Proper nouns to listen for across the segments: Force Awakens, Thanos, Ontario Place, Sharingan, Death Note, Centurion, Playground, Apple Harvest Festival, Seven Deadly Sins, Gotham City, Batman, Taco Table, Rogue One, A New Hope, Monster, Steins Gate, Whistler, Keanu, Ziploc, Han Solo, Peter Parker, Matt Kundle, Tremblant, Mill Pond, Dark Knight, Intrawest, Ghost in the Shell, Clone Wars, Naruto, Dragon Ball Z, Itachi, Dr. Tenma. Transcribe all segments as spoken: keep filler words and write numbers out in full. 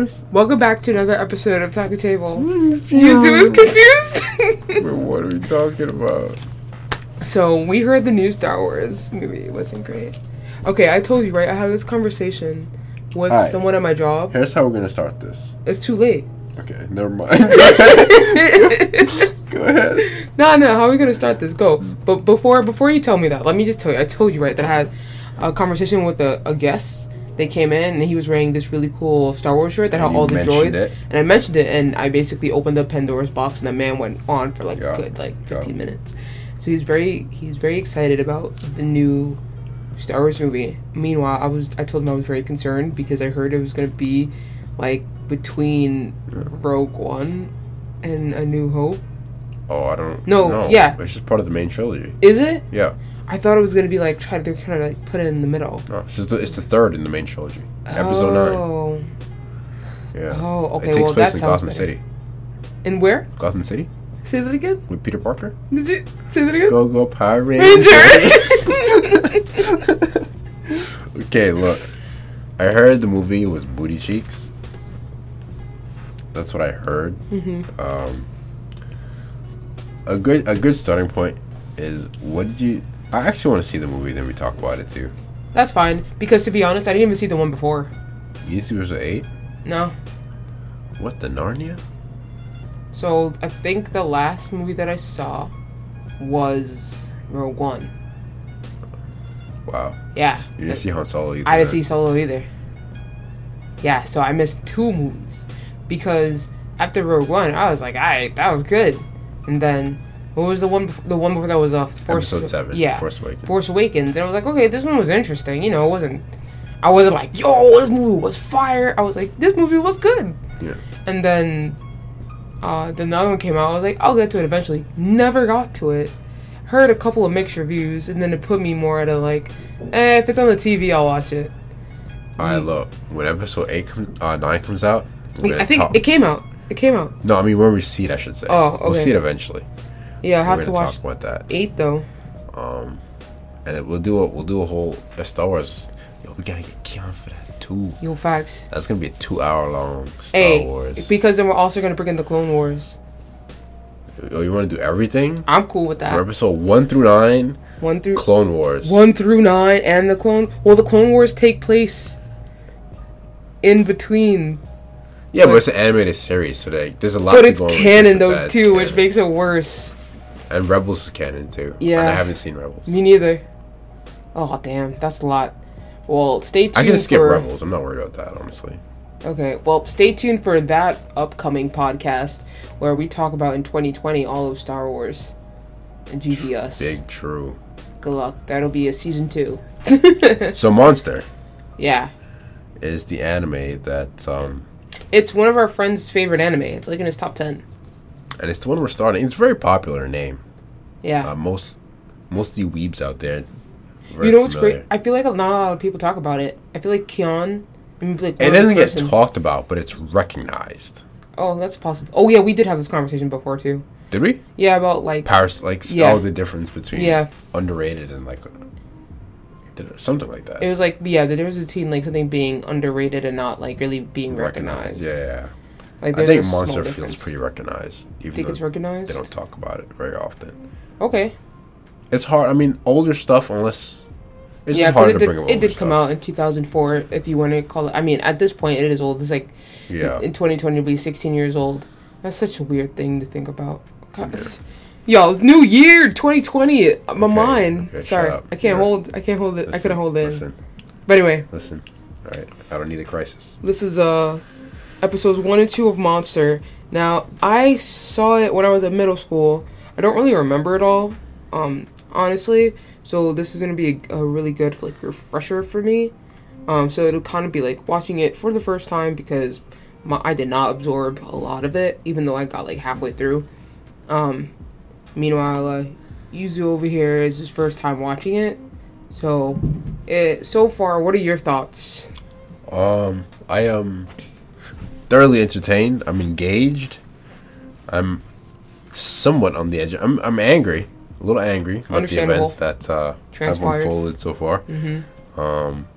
Wars? Welcome back to another episode of Taco Table. I'm confused. You was confused? Wait, what are we talking about? So, we heard the new Star Wars movie. It wasn't great. Okay, I told you, right? I had this conversation with right. someone at my job. Here's how we're going to start this. It's too late. Okay, never mind. Go ahead. No, no, how are we going to start this? Go. But before before you tell me that, let me just tell you. I told you, right, that I had a conversation with a, a guest. They came in, and he was wearing this really cool Star Wars shirt that had all the droids. It. And I mentioned it, and I basically opened up Pandora's box, and that man went on for, like, yeah. a good, like, fifteen yeah. minutes. So he's very he's very excited about the new Star Wars movie. Meanwhile, I was I told him I was very concerned because I heard it was going to be, like, between yeah. Rogue One and A New Hope. Oh, I don't know. No, yeah. It's just part of the main trilogy. Is it? Yeah. I thought it was going to be, like, try to kind of, like, put it in the middle. No, it's, the, it's the third in the main trilogy. Episode oh. nine. Yeah. Oh, okay, well, that sounds It takes well, place in Gotham better. City. And where? Gotham City. Say that again? With Peter Parker. Did you say that again? Go, go, Power Rangers. Okay, look. I heard the movie was booty cheeks. That's what I heard. Mm-hmm. Um, a good a good starting point is what did you... I actually want to see the movie, then we talk about it, too. That's fine, because to be honest, I didn't even see the one before. You didn't see episode eight? No. What, the Narnia? So, I think the last movie that I saw was Rogue One. Wow. Yeah. You didn't see Han Solo either. I didn't see Solo either. Yeah, so I missed two movies. Because after Rogue One, I was like, alright, that was good. And then... What was the one before, the one before that was uh, Force... Episode seven. Yeah. Force Awakens. Force Awakens. And I was like, okay, this one was interesting. You know, it wasn't... I wasn't like, yo, this movie was fire. I was like, this movie was good. Yeah. And then... Uh, then the other one came out. I was like, I'll get to it eventually. Never got to it. Heard a couple of mixed reviews. And then it put me more at a, like... Eh, if it's on the T V, I'll watch it. Alright, mm. look. When episode eight com- uh, nine comes out... Wait, I think talk. it came out. It came out. No, I mean, when we see it, I should say. Oh, okay. We'll see it eventually. Yeah, I have to watch about that. eight though. Um, and it, we'll do a we'll do a whole a Star Wars. Yo, we gotta get Keanu for that too. Yo, facts. That's gonna be a two hour long Star hey, Wars. Because then we're also gonna bring in the Clone Wars. Oh, you want to do everything? I'm cool with that. For episode one through nine. One through Clone Wars. One through nine and the Clone. Well, the Clone Wars take place in between. Yeah, like, but it's an animated series, so they, there's a lot. But to it's go canon though that. too, canon. Which makes it worse. And Rebels is canon, too. Yeah. And I haven't seen Rebels. Me neither. Oh, damn. That's a lot. Well, stay tuned for... I can skip for... Rebels. I'm not worried about that, honestly. Okay. Well, stay tuned for that upcoming podcast where we talk about, in twenty twenty, all of Star Wars and G T S. Big true. Good luck. That'll be a season two. So, Monster. Yeah. Is the anime that... um It's one of our friends' favorite anime. It's like in his top ten. And it's the one we're starting. It's a very popular name. Yeah. Uh, most most of the weebs out there. You know what's familiar. Great? I feel like not a lot of people talk about it. I feel like Keon. I mean, like it doesn't person. get talked about, but it's recognized. Oh, that's possible. Oh, yeah, we did have this conversation before, too. Did we? Yeah, about, like... Paris, like, yeah. all the difference between yeah. underrated and, like, something like that. It was, like, yeah, the difference between, like, something being underrated and not, like, really being recognized. recognized. Yeah, yeah. Like I think Monster feels pretty recognized. Even think it's recognized? They don't talk about it very often. Okay. It's hard. I mean, older stuff, unless... It's yeah, just harder it to did, bring up older it did stuff. Come out in two thousand four, if you want to call it... I mean, at this point, it is old. It's like... Yeah. In twenty twenty, it'll be sixteen years old. That's such a weird thing to think about. God, yeah. Yo, it's new year! twenty twenty! My okay, mind! Okay, Sorry. I can't yeah. hold... I can't hold it. Listen, I couldn't hold it. Listen. But anyway. Listen. All right. I don't need a crisis. This is, uh... episodes one and two of Monster. Now, I saw it when I was in middle school. I don't really remember it all, um, honestly. So this is going to be a, a really good, like, refresher for me. Um, so it'll kind of be, like, watching it for the first time because my, I did not absorb a lot of it, even though I got, like, halfway through. Um, meanwhile, uh, Yuzu over here is his first time watching it. So, it, so far, what are your thoughts? Um, I am... Um... thoroughly entertained. I'm engaged. I'm somewhat on the edge. I'm I'm angry, a little angry about the events that uh, have unfolded so far. Mm-hmm. Um,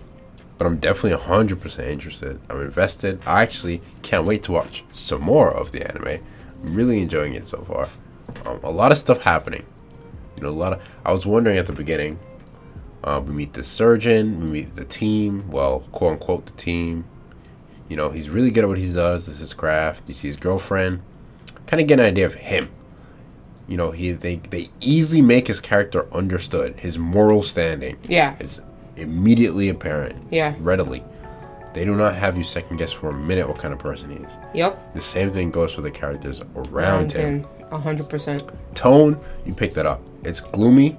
but I'm definitely one hundred percent interested. I'm invested. I actually can't wait to watch some more of the anime. I'm really enjoying it so far. Um, a lot of stuff happening. You know, a lot of... I was wondering at the beginning, uh, we meet the surgeon, we meet the team, well, quote-unquote the team. You know, he's really good at what he does, this is his craft. You see his girlfriend. Kind of get an idea of him. You know, he they, they easily make his character understood. His moral standing. Yeah. It's immediately apparent. Yeah. Readily. They do not have you second guess for a minute what kind of person he is. Yep. The same thing goes for the characters around him. A hundred percent. Tone, you pick that up. It's gloomy.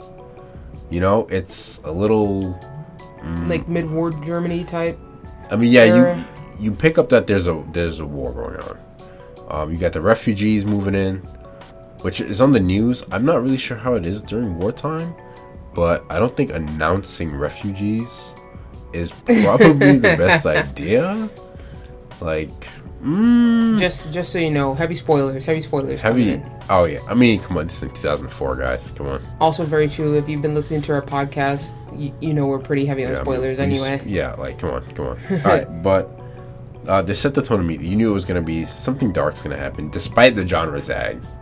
You know, it's a little... Mm, like mid-war Germany type. I mean, yeah, era. you... You pick up that there's a there's a war going on. Um, you got the refugees moving in, which is on the news. I'm not really sure how it is during wartime, but I don't think announcing refugees is probably the best idea. Like, mm, just just so you know, heavy spoilers, heavy spoilers. Heavy. Oh yeah, I mean, come on, this is like two thousand four, guys. Come on. Also, very true. If you've been listening to our podcast, you, you know we're pretty heavy on yeah, spoilers I mean, anyway. Sp- yeah, like come on, come on. All right, but. Uh, they set the tone immediately. You knew it was going to be something dark's going to happen, despite the genre zags.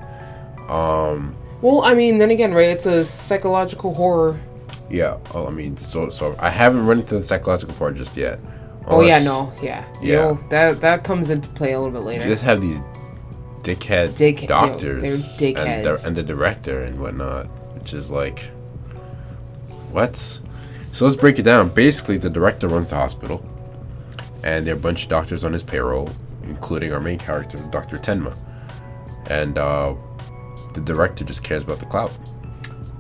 Um, well, I mean, then again, right? It's a psychological horror. Yeah. Oh, I mean, so so I haven't run into the psychological part just yet. Unless, oh yeah, no, yeah, yeah. You know, that that comes into play a little bit later. You just have these dickhead Dick, doctors, they're, they're dickheads, and the, and the director and whatnot, which is like, what? So let's break it down. Basically, the director runs the hospital. And there are a bunch of doctors on his payroll, including our main character, Doctor Tenma. And uh, the director just cares about the clout.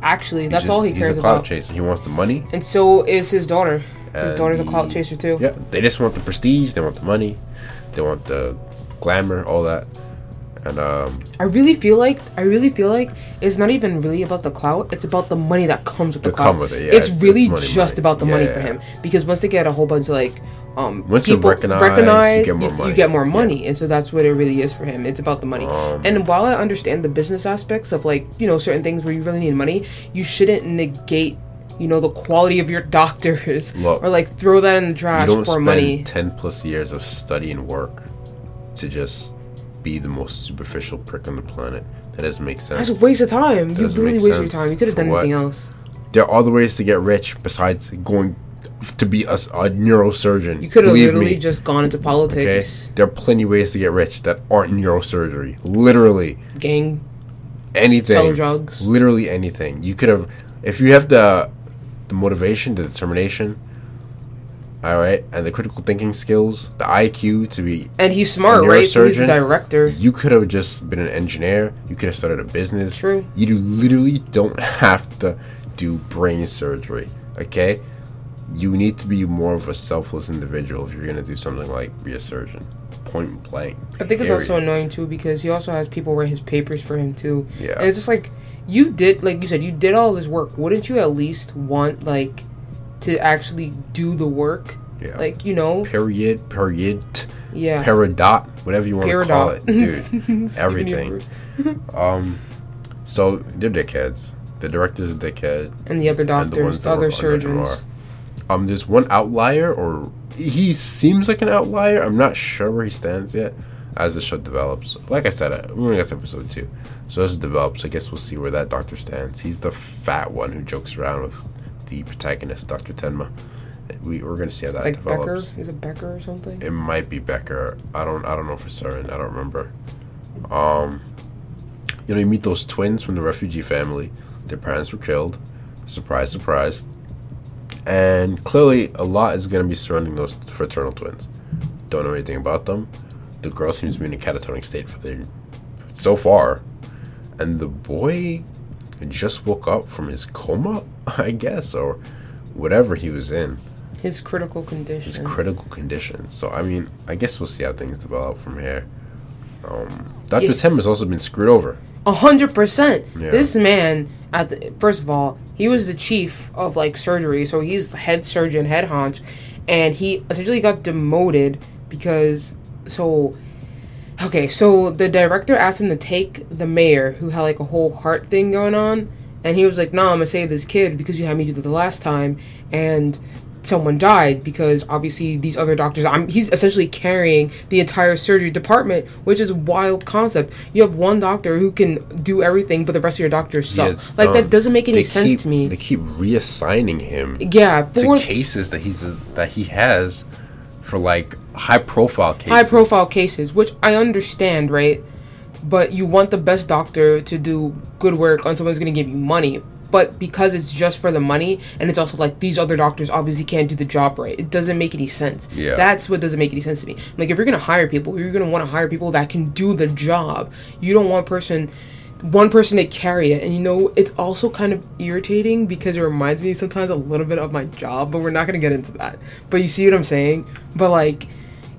Actually, he's that's just, all he cares about. He's a clout about. chaser. He wants the money. And so is his daughter. And his daughter's a clout chaser, too. Yeah, they just want the prestige. They want the money. They want the glamour, all that. And um, I really feel like I really feel like it's not even really about the clout. It's about the money that comes with the clout. Come with it, yeah, it's, it's really it's money, just money. about the yeah, money yeah, for yeah. him. Because once they get a whole bunch of like um, once people recognize, recognize, you get more money. You, you get more money. Yeah. And so that's what it really is for him. It's about the money. Um, and while I understand the business aspects of like, you know, certain things where you really need money, you shouldn't negate, you know, the quality of your doctors. Look, or like throw that in the trash for spend money. You don't ten plus years of study and work to just be the most superficial prick on the planet. That doesn't make sense. That's a waste of time. You really waste your time. You could have done anything else. There are other ways to get rich besides going to be a, a neurosurgeon. You could have literally just gone into politics. Okay? There are plenty of ways to get rich that aren't neurosurgery. Literally. Gang. Anything. Sell drugs. Literally anything. You could have, if you have the the motivation, the determination, all right, and the critical thinking skills, the I Q to be and he's smart, right? So he's a director. You could have just been an engineer. You could have started a business. True. You do literally don't have to do brain surgery. Okay, you need to be more of a selfless individual if you're gonna do something like be a surgeon. Point blank. I think it's area. also annoying too because he also has people write his papers for him too. Yeah. And it's just like you did, like you said, you did all this work. Wouldn't you at least want like? to actually do the work, yeah. like, you know... Period, period, yeah. peridot, whatever you want peridot. to call it, dude. Everything. um, so, they're dickheads. The director's a dickhead. And the other doctors, the other surgeons. Um, There's one outlier, or... He seems like an outlier. I'm not sure where he stands yet as the show develops. Like I said, I, we only got episode two. So, as it develops, I guess we'll see where that doctor stands. He's the fat one who jokes around with... The protagonist, Doctor Tenma. We we're gonna see how that like develops. Becker? Is it Becker or something? It might be Becker. I don't I don't know for certain. I don't remember. Um, you know, you meet those twins from the refugee family. Their parents were killed. Surprise, surprise. And clearly, a lot is gonna be surrounding those fraternal twins. Don't know anything about them. The girl seems to be in a catatonic state for the so far, and the boy. Just woke up from his coma, I guess, or whatever he was in. His critical condition. His critical condition. So, I mean, I guess we'll see how things develop from here. Um, Doctor Yeah. Tem has also been screwed over. A hundred percent. This man, at the, first of all, he was the chief of, like, surgery, so he's the head surgeon, head honch, and he essentially got demoted because, so... Okay, so the director asked him to take the mayor, who had, like, a whole heart thing going on, and he was like, nah, I'm gonna save this kid because you had me do that the last time, and someone died, because obviously these other doctors, I'm, he's essentially carrying the entire surgery department, which is a wild concept. You have one doctor who can do everything, but the rest of your doctors suck. Yes, like, um, that doesn't make any keep, sense to me. They keep reassigning him yeah, for, to cases that he's that he has for, like, high-profile cases. High-profile cases, which I understand, right? But you want the best doctor to do good work on someone who's going to give you money. But because it's just for the money, and it's also like these other doctors obviously can't do the job right, it doesn't make any sense. Yeah. That's what doesn't make any sense to me. Like, if you're going to hire people, you're going to want to hire people that can do the job. You don't want person, one person to carry it. And, you know, it's also kind of irritating because it reminds me sometimes a little bit of my job, but we're not going to get into that. But you see what I'm saying? But, like,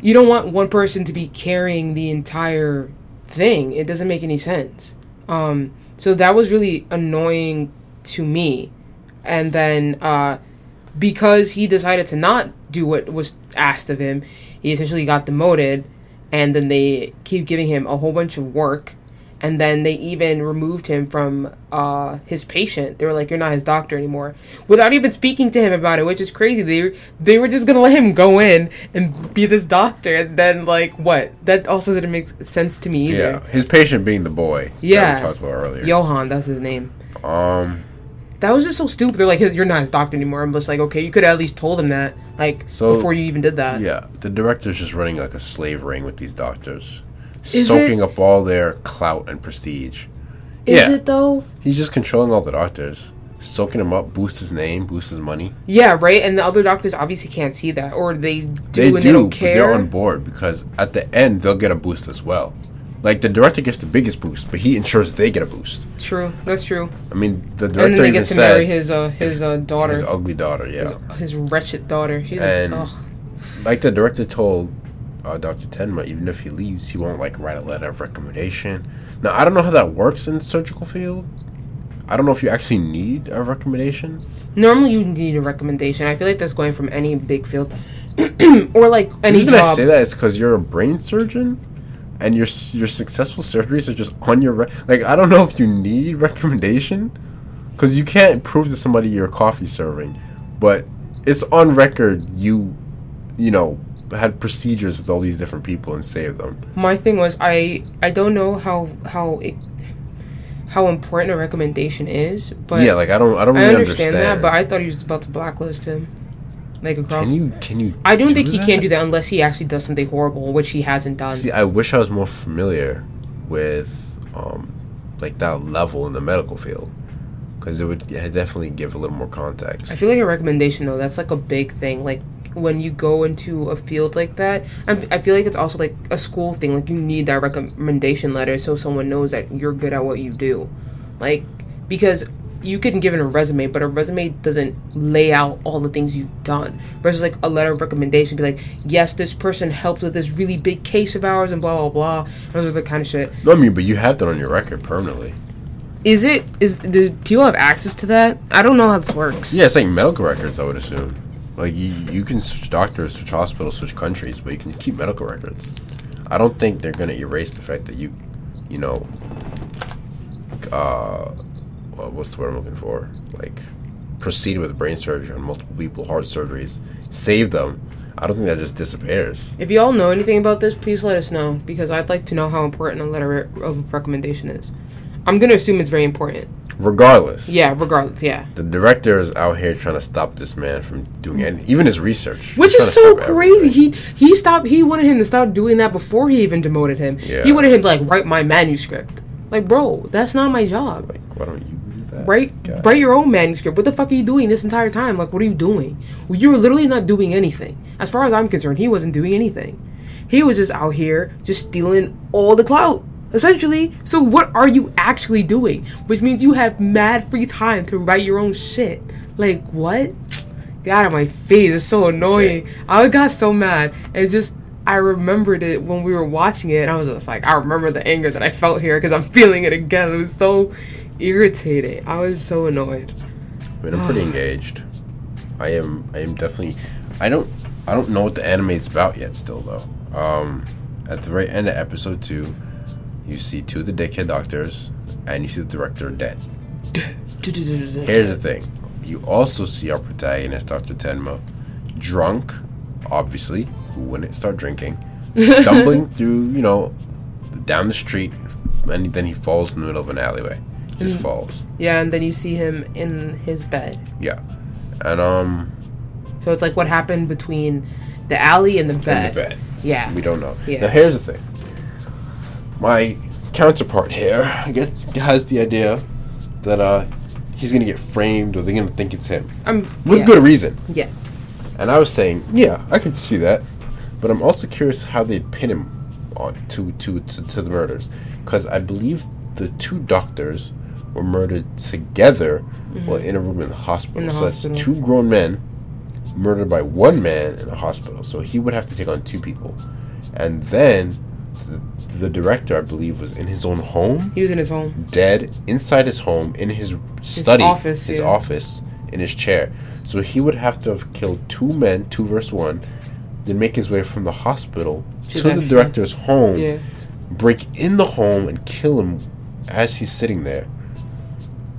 you don't want one person to be carrying the entire thing. It doesn't make any sense. Um, so that was really annoying to me. And then uh because he decided to not do what was asked of him, he essentially got demoted, and then they keep giving him a whole bunch of work, and then they even removed him from uh his patient. They were like, you're not his doctor anymore, without even speaking to him about it, which is crazy. They they were just gonna let him go in and be this doctor, and then, like, what, that also didn't make sense to me either. Yeah, his patient being the boy yeah that we talked about earlier. Johan, that's his name. um That was just so stupid. They're like, you're not his doctor anymore. I'm just like, okay, you could at least told him that, like, so, before you even did that. Yeah, the director's just running like a slave ring with these doctors. Is soaking it? Up all their clout and prestige. Is yeah. it, though? He's just controlling all the doctors. Soaking them up, boosts his name, boosts his money. Yeah, right? And the other doctors obviously can't see that. Or they do they and do, they don't care. But they're on board, because at the end, they'll get a boost as well. Like, the director gets the biggest boost, but he ensures that they get a boost. True, that's true. I mean, the director and then they even get to marry his uh, his uh, daughter, his ugly daughter, yeah, his, his wretched daughter. She's and like, ugh. Like the director told uh, Doctor Tenma, even if he leaves, he won't like write a letter of recommendation. Now, I don't know how that works in the surgical field. I don't know if you actually need a recommendation. Normally, you need a recommendation. I feel like that's going from any big field or like any job. The reason I say that is because you're a brain surgeon. And your your successful surgeries are just on your... Re- like, I don't know if you need recommendation. Because you can't prove to somebody your coffee serving. But it's on record you, you know, had procedures with all these different people and saved them. My thing was, I I don't know how how it, how important a recommendation is. But yeah, like, I don't, I don't really I understand. I understand that, but I thought he was about to blacklist him. Like across. Can you? Can you? I don't do think he that? can do that unless he actually does something horrible, which he hasn't done. See, I wish I was more familiar with, um, like that level in the medical field, because it would yeah, definitely give a little more context. I feel like a recommendation though, that's like a big thing. Like when you go into a field like that, I'm, I feel like it's also like a school thing. Like you need that recommendation letter so someone knows that you're good at what you do, like because. You can give it a resume, but a resume doesn't lay out all the things you've done. Versus like a letter of recommendation, be like, yes, this person helped with this really big case of ours and blah, blah, blah. Those are the kind of shit. No, I mean, but you have that on your record permanently. Is it? Is do people have access to that? I don't know how this works. Yeah, it's like medical records, I would assume. Like, you, you can switch doctors, switch hospitals, switch countries, but you can keep medical records. I don't think they're going to erase the fact that you, you know, uh... Well, what's the word I'm looking for? Like, proceed with brain surgery on multiple people, heart surgeries, save them. I don't think that just disappears. If you all know anything about this, please let us know, because I'd like to know how important a letter of recommendation is. I'm going to assume it's very important. Regardless. Yeah, regardless, yeah. The director is out here trying to stop this man from doing any, even his research. Which is so crazy. He he stopped. He wanted him to stop doing that before he even demoted him. Yeah. He wanted him to, like, write my manuscript. Like, bro, that's not my job. Like, why don't you? Write, God. write your own manuscript. What the fuck are you doing this entire time? Like, what are you doing? Well, you're literally not doing anything. As far as I'm concerned, he wasn't doing anything. He was just out here just stealing all the clout, essentially. So what are you actually doing? Which means you have mad free time to write your own shit. Like, what? Get out of my face. It's so annoying. Okay. I got so mad. And just, I remembered it when we were watching it. And I was just like, I remember the anger that I felt here because I'm feeling it again. It was so... irritated. I was so annoyed. I mean, I'm pretty engaged. I am. I am definitely. I don't. I don't know what the anime is about yet. Still though. Um, at the very end of episode two, you see two of the dickhead doctors, and you see the director dead. Here's the thing. You also see our protagonist, Doctor Tenma, drunk, obviously, who wouldn't start drinking, stumbling through, you know, down the street, and then he falls in the middle of an alleyway. Just mm-hmm. falls. Yeah, and then you see him in his bed. Yeah. And, um... so it's like what happened between the alley and the bed. And the bed. Yeah. We don't know. Yeah. Now, here's the thing. My counterpart here, I guess, has the idea that, uh, he's going to get framed or they're going to think it's him. Um, With yeah. good reason. Yeah. And I was saying, yeah, I could see that. But I'm also curious how they pin him on to, to, to, to the murders. Because I believe the two doctors were murdered together mm-hmm. while in a room in the hospital. In the so hospital. That's two grown men murdered by one man in a hospital. So he would have to take on two people. And then the, the director, I believe, was in his own home. He was in his home. Dead, inside his home, in his study. His office. His yeah. office, in his chair. So he would have to have killed two men, two versus one, then make his way from the hospital to, to the director's home, yeah. break in the home, and kill him as he's sitting there.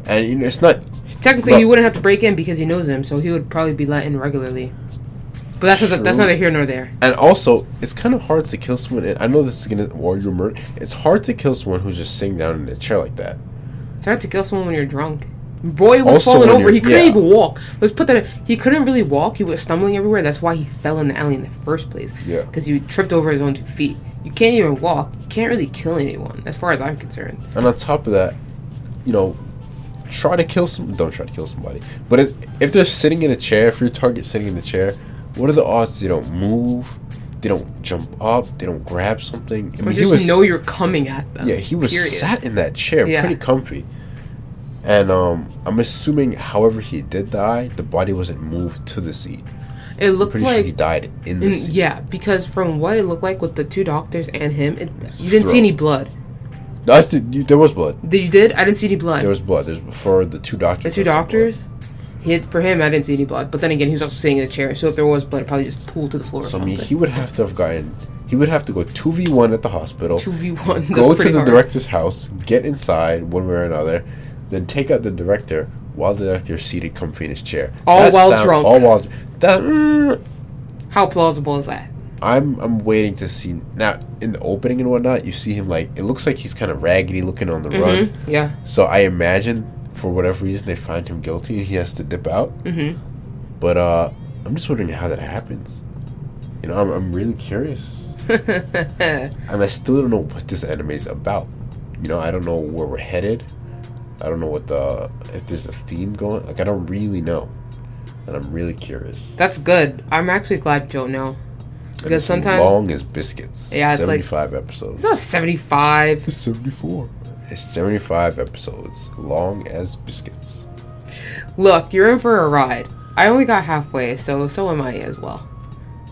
And you know, it's not... Technically, but, you wouldn't have to break in because he knows him, so he would probably be let in regularly. But that's not, that's neither here nor there. And also, it's kind of hard to kill someone. And I know this is going to... While you're murdered, it's hard to kill someone who's just sitting down in a chair like that. It's hard to kill someone when you're drunk. Boy was also falling over. He couldn't yeah. even walk. Let's put that in. He couldn't really walk. He was stumbling everywhere. That's why he fell in the alley in the first place. Yeah. Because he tripped over his own two feet. You can't even walk. You can't really kill anyone, as far as I'm concerned. And on top of that, you know... Try to kill some. Don't try to kill somebody. But if, if they're sitting in a chair, if your target's sitting in the chair, what are the odds they don't move? They don't jump up. They don't grab something. I mean, or just he was, know you're coming at them. Yeah, he was period. sat in that chair, yeah. pretty comfy. And um, I'm assuming, however he did die, the body wasn't moved to the seat. It looked I'm pretty like sure he died in the in, seat. Yeah, because from what it looked like with the two doctors and him, it, you didn't Throat. see any blood. No, I th- you, there was blood. You did? I didn't see any blood. There was blood. There's for the two doctors. The two doctors? He had, for him, I didn't see any blood. But then again, he was also sitting in a chair. So if there was blood, it probably just pooled to the floor. So, I mean, he would have to have gotten... He would have to go two v one at the hospital. two v one. Go to the hard. director's house, get inside one way or another, then take out the director while the director is seated comfy in his chair. All that while sound, drunk. All while... That, mm, how plausible is that? I'm I'm waiting to see now in the opening and whatnot. You see him like it looks like he's kind of raggedy looking on the mm-hmm, run. Yeah. So I imagine for whatever reason they find him guilty and he has to dip out. Mm-hmm. But uh, I'm just wondering how that happens. You know, I'm I'm really curious, and I still don't know what this anime is about. You know, I don't know where we're headed. I don't know what the if there's a theme going. Like I don't really know, and I'm really curious. That's good. I'm actually glad you don't know. Because it's sometimes long as biscuits. Yeah, it's seventy-five like, episodes. It's not seventy-five. It's seventy-four. It's seventy-five episodes, long as biscuits. Look, you're in for a ride. I only got halfway, so so am I as well.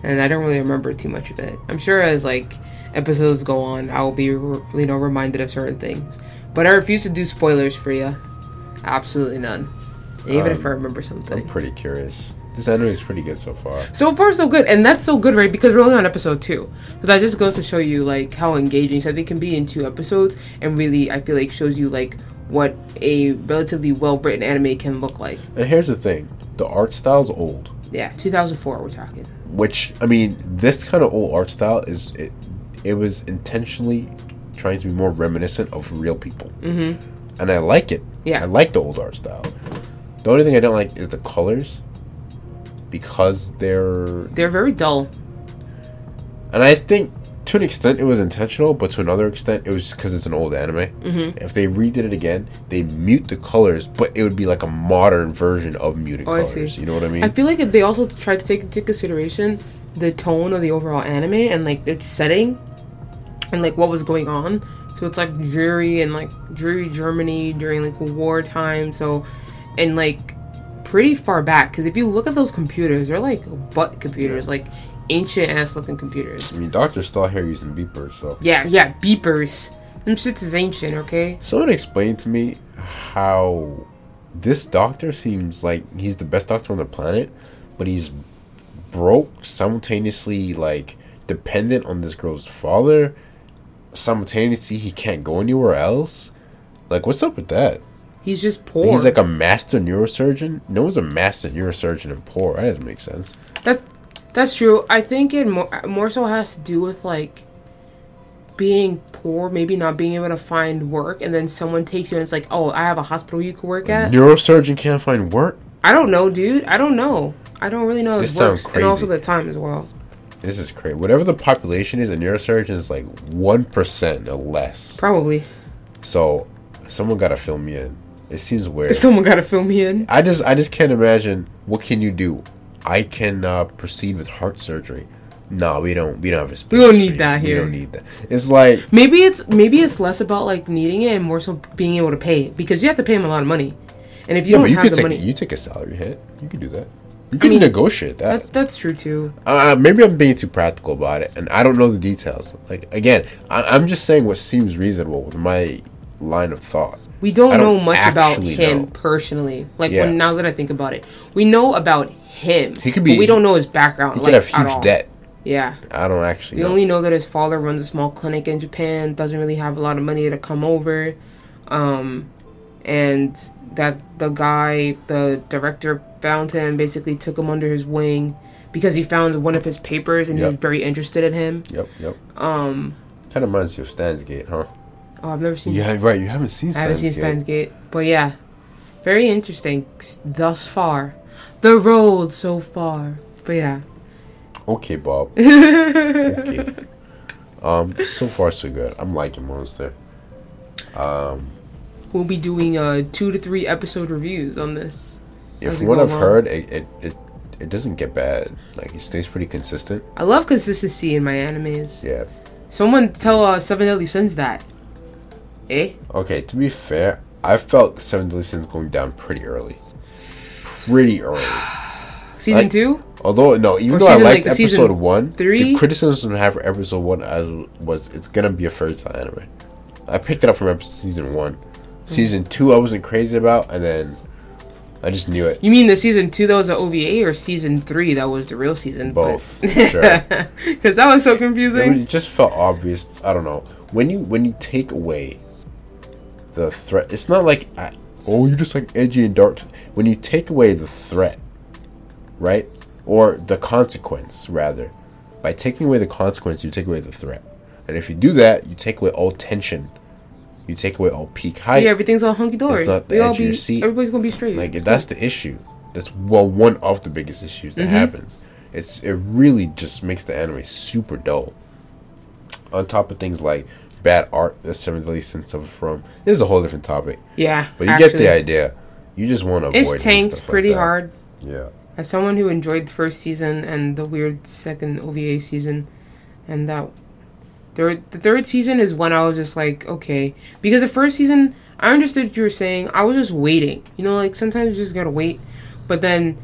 And I don't really remember too much of it. I'm sure as like episodes go on, I will be you know reminded of certain things. But I refuse to do spoilers for you. Absolutely none. Even um, if I remember something. I'm pretty curious. This anime is pretty good so far. So far, so good. And that's so good, right? Because we're only on episode two. So that just goes to show you, like, how engaging something can be in two episodes. And really, I feel like, shows you, like, what a relatively well-written anime can look like. And here's the thing. The art style's old. Yeah, two thousand four, we're talking. Which, I mean, this kind of old art style is... It, it was intentionally trying to be more reminiscent of real people. Mm-hmm. And I like it. Yeah. I like the old art style. The only thing I don't like is the colors. Because they're... They're very dull. And I think, to an extent, it was intentional. But to another extent, it was because it's an old anime. Mm-hmm. If they redid it again, they mute the colors. But it would be like a modern version of muting oh, colors. You know what I mean? I feel like they also tried to take into consideration the tone of the overall anime. And, like, its setting. And, like, what was going on. So it's, like, dreary and, like, dreary Germany during, like, wartime. So, and, like... pretty far back because if you look at those computers, they're like butt computers, like ancient ass looking computers. I mean, doctors still here using beepers, so yeah, yeah, beepers. Them shits is ancient, okay. Someone explained to me how this doctor seems like he's the best doctor on the planet, but he's broke simultaneously, like dependent on this girl's father. Simultaneously, he can't go anywhere else. Like, what's up with that? He's just poor. He's like a master neurosurgeon. No one's a master neurosurgeon and poor. That doesn't make sense. That's That's true. I think it more, more so has to do with, like, being poor, maybe not being able to find work, and then someone takes you and it's like, oh, I have a hospital you can work at. Neurosurgeon can't find work? I don't know, dude. I don't know. I don't really know how this, this works. Crazy. And also the time as well. This is crazy. Whatever the population is, a neurosurgeon is like one percent or less. Probably. So, someone got to fill me in. It seems weird. Someone got to fill me in. I just I just can't imagine. What can you do? I can uh, proceed with heart surgery. No, we don't. We don't have a space. We don't need that here. We don't need that. It's like maybe it's maybe it's less about like needing it and more so being able to pay it, because you have to pay them a lot of money, and if you no, don't you have could the take, money, you take a salary hit. You can do that. You can I mean, negotiate that. that. That's true too. Uh, maybe I'm being too practical about it, and I don't know the details. Like again, I, I'm just saying what seems reasonable with my line of thought. We don't, don't know much about him know. personally. Like yeah. when, now that I think about it, we know about him. He could be. But we don't know his background. He could like, have huge debt. Yeah. I don't actually know. We only know that his father runs a small clinic in Japan, doesn't really have a lot of money to come over. Um, and that the guy, the director, found him, basically took him under his wing because he found one of his papers and yep. he was very interested in him. Yep, yep. Um, kind of reminds you of Steins Gate, huh? Oh, I've never seen... Yeah, right, you haven't seen Steins Gate. I haven't seen Steins Gate. But yeah, very interesting thus far. The road so far. But yeah. Okay, Bob. Okay. Um, so far, so good. I'm liking Monster. Um, we'll be doing uh, two to three episode reviews on this. Yeah, from what I've on. heard, it, it it it doesn't get bad. Like, it stays pretty consistent. I love consistency in my animes. Yeah. Someone tell uh, Seven Deadly Sins that. Eh? Okay, to be fair, I felt Seven Deadly Sins going down pretty early. Pretty early. Season like, two? Although, no, even or though season, I liked like, episode one, three? The criticism I have for episode one as, was it's going to be a fairy tale anime. I picked it up from episode, season one. Mm-hmm. Season two, I wasn't crazy about, and then I just knew it. You mean the season two that was an O V A, or season three that was the real season? Both, but... sure. Because that was so confusing. It just felt obvious. I don't know. When you when you take away the threat, it's not like, I, oh, you're just like edgy and dark. When you take away the threat, right? Or the consequence, rather. By taking away the consequence, you take away the threat. And if you do that, you take away all tension. You take away all peak height. Yeah, everything's all hunky-dory. It's not the edge of your seat. Everybody's going to be straight. Like, if that's the issue. That's, well, one of the biggest issues that mm-hmm. happens. It's It really just makes the anime super dull. On top of things like bad art that Seven Deadly Sins suffers from. This is a whole different topic. Yeah, But you actually, get the idea. You just want to avoid stuff. It's tanked pretty like hard. Yeah. As someone who enjoyed the first season and the weird second O V A season, and that third, the third season is when I was just like, okay. Because the first season, I understood what you were saying. I was just waiting. You know, like, sometimes you just gotta wait. But then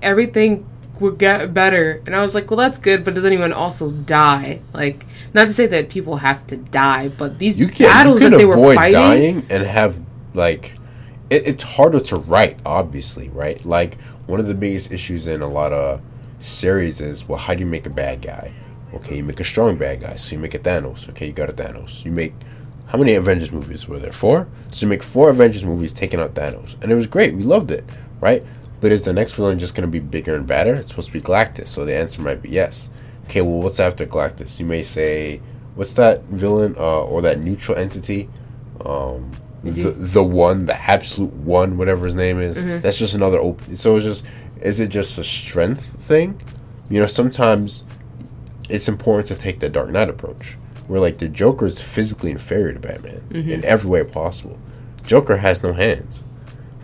everything would get better. And I was like, well, that's good, but does anyone also die? Like, not to say that people have to die, but these you can, battles you that they were fighting... dying and have, like... It, it's harder to write, obviously, right? Like... One of the biggest issues in a lot of series is, well, how do you make a bad guy? Okay, you make a strong bad guy, so you make a Thanos. Okay, you got a Thanos. You make, how many Avengers movies were there? Four? So you make four Avengers movies taking out Thanos. And it was great. We loved it, right? But is the next villain just going to be bigger and badder? It's supposed to be Galactus, so the answer might be yes. Okay, well, what's after Galactus? You may say, what's that villain uh, or that neutral entity? Um... The, the one, the absolute one, whatever his name is. Mm-hmm. That's just another open. So it's just, is it just a strength thing? You know, sometimes it's important to take the Dark Knight approach, where like the Joker is physically inferior to Batman mm-hmm. in every way possible. Joker has no hands,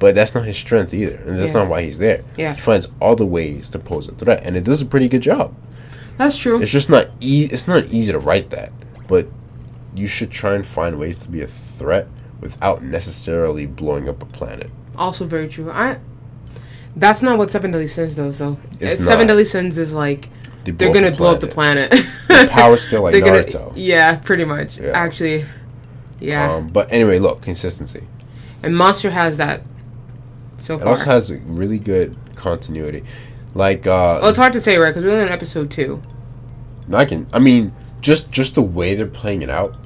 but that's not his strength either, and that's yeah. not why he's there. Yeah. He finds all the ways to pose a threat, and it does a pretty good job. That's true. It's just not e- It's not easy to write that, but you should try and find ways to be a threat without necessarily blowing up a planet. Also very true. I. That's not what Seven Deadly Sins does, though. It's not. Seven Deadly Sins is like, they they're going to the blow up the planet. The power scale like they're Naruto. Gonna, yeah, pretty much. Yeah. Actually, yeah. Um, but anyway, look, consistency. And Monster has that so it far. It also has a really good continuity. Like, uh... Well, it's hard to say, right? Because we're only on episode two. I can... I mean, just, just the way they're playing it out.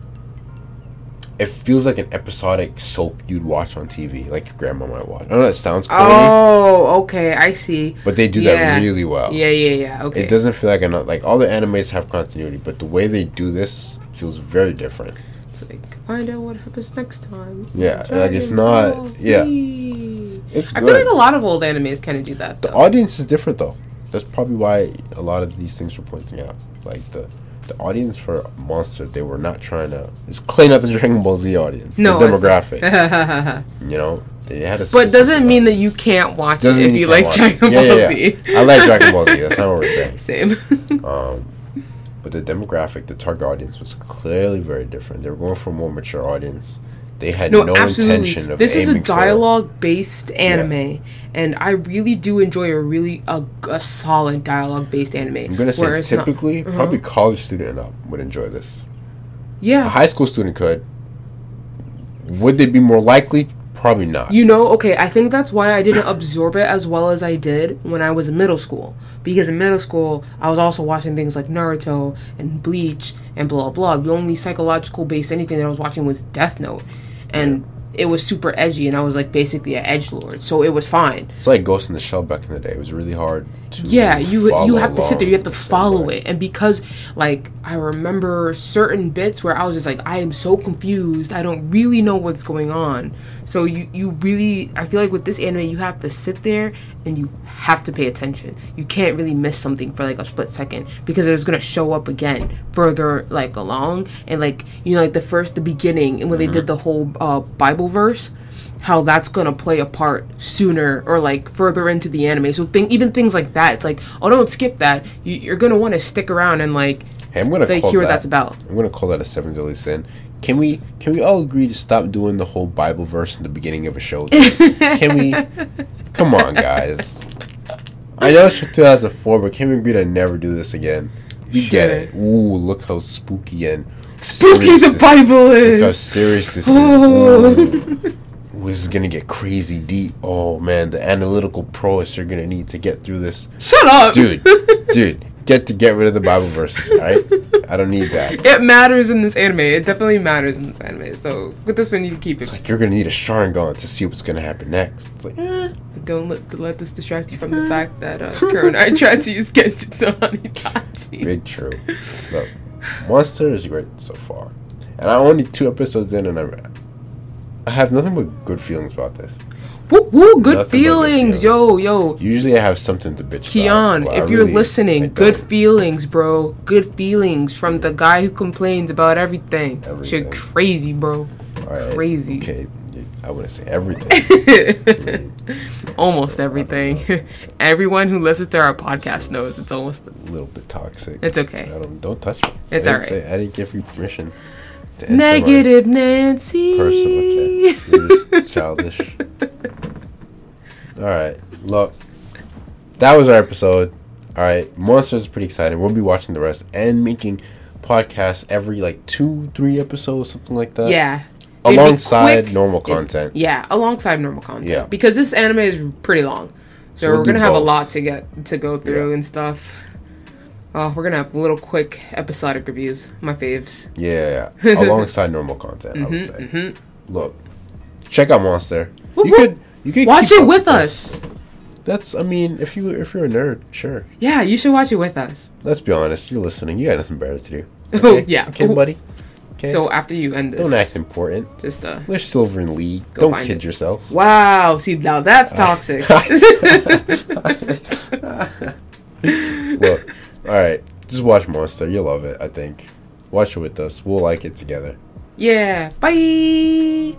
it feels like an episodic soap you'd watch on T V, like your grandma might watch. I know that sounds corny. Oh, okay, I see. But they do yeah. that really well. Yeah, yeah, yeah. Okay. It doesn't feel like another, like all the animes have continuity, but the way they do this feels very different. It's like find out what happens next time. Yeah, Dragon like it's not. Ball Z. Yeah, it's. I good. feel like a lot of old animes kind of do that. Though. The audience is different though. That's probably why a lot of these things were pointing out, like the. The audience for Monster, they were not trying to... It's clean up the Dragon Ball Z audience. No. The demographic. You know? They had a... But doesn't mean that you can't watch it if you like Dragon Ball Z. I like Dragon Ball Z. That's not what we're saying. Same. Um, but the demographic, the target audience was clearly very different. They were going for a more mature audience. They had no, no intention of this aiming. This is a dialogue-based anime, yeah. and I really do enjoy a really a, a solid dialogue-based anime. I'm gonna say typically, not, uh-huh. probably college student and up would enjoy this. Yeah, a high school student could. Would they be more likely? Probably not. You know, okay, I think that's why I didn't absorb it as well as I did when I was in middle school. Because in middle school, I was also watching things like Naruto and Bleach and blah, blah. The only psychological-based anything that I was watching was Death Note. And yeah. it was super edgy, and I was, like, basically an edgelord. So it was fine. It's like Ghost in the Shell back in the day. It was really hard to Yeah, you you have to sit there. You have to follow it. And because, like, I remember certain bits where I was just like, I am so confused. I don't really know what's going on. So you, you really... I feel like with this anime, you have to sit there and you have to pay attention. You can't really miss something for, like, a split second because it's going to show up again further, like, along. And, like, you know, like, the first... The beginning and when mm-hmm. they did the whole uh, Bible verse... how that's going to play a part sooner or, like, further into the anime. So think, even things like that, it's like, oh, don't skip that. You, you're going to want to stick around and, like, hey, I'm gonna st- call hear that, what that's about. I'm going to call that a Seven Deadly Sin. Can we can we all agree to stop doing the whole Bible verse in the beginning of a show? Can we? Come on, guys. I know it's from two thousand four, but can we agree to never do this again? You sure. get it. Ooh, look how spooky and... Spooky the this, Bible is! Look how serious this oh. is. Ooh. This is gonna get crazy deep. Oh man, the analytical prowess you're gonna need to get through this. Shut up, dude. Dude, get to get rid of the Bible verses. All right, I don't need that. It matters in this anime. It definitely matters in this anime. So with this one, you can keep it. It's like you're gonna need a Sharingan to see what's gonna happen next. It's like, eh. don't let, let this distract you from the fact that uh, Kuro and I tried to use Genjutsu on Itachi. Big true. Look, Monster is great so far, and I'm only two episodes in, and I. I have nothing but good feelings about this. Woo woo, good feelings. good feelings, yo, yo. Usually I have something to bitch Keon, about. Keon, if I you're really, listening, good feelings, bro. Good feelings from the guy who complains about everything. everything. Shit crazy, bro. Right. Crazy. Okay, I wouldn't say everything. Almost everything. Everyone who listens to our podcast knows it's almost... A little bit toxic. It's okay. I don't, don't touch me. It's all right. Say, I didn't give you permission. Negative Nancy. Okay. You're just childish. All right. Look, that was our episode. All right. Monsters is pretty exciting. We'll be watching the rest and making podcasts every like two, three episodes, something like that. Yeah. Alongside quick, normal content. It, yeah. Alongside normal content. Yeah. Because this anime is pretty long. So, so we'll we're going to have a lot to get to go through yeah. and stuff. Oh, we're going to have little quick episodic reviews. My faves. Yeah, yeah, yeah. Alongside normal content, mm-hmm, I would say. Mm-hmm. Look, check out Monster. Woo-hoo. You could you could watch it with us. This. That's, I mean, if, you, if you're if you a nerd, sure. Yeah, you should watch it with us. Let's be honest. You're listening. You got nothing better to do. Okay? Oh, yeah. Okay, buddy? Okay. So after you end this. Don't act important. Just uh. We're Silver in League. Don't kid it. yourself. Wow. See, now that's toxic. Look. All right, just watch Monster. You'll love it, I think. Watch it with us. We'll like it together. Yeah. Bye.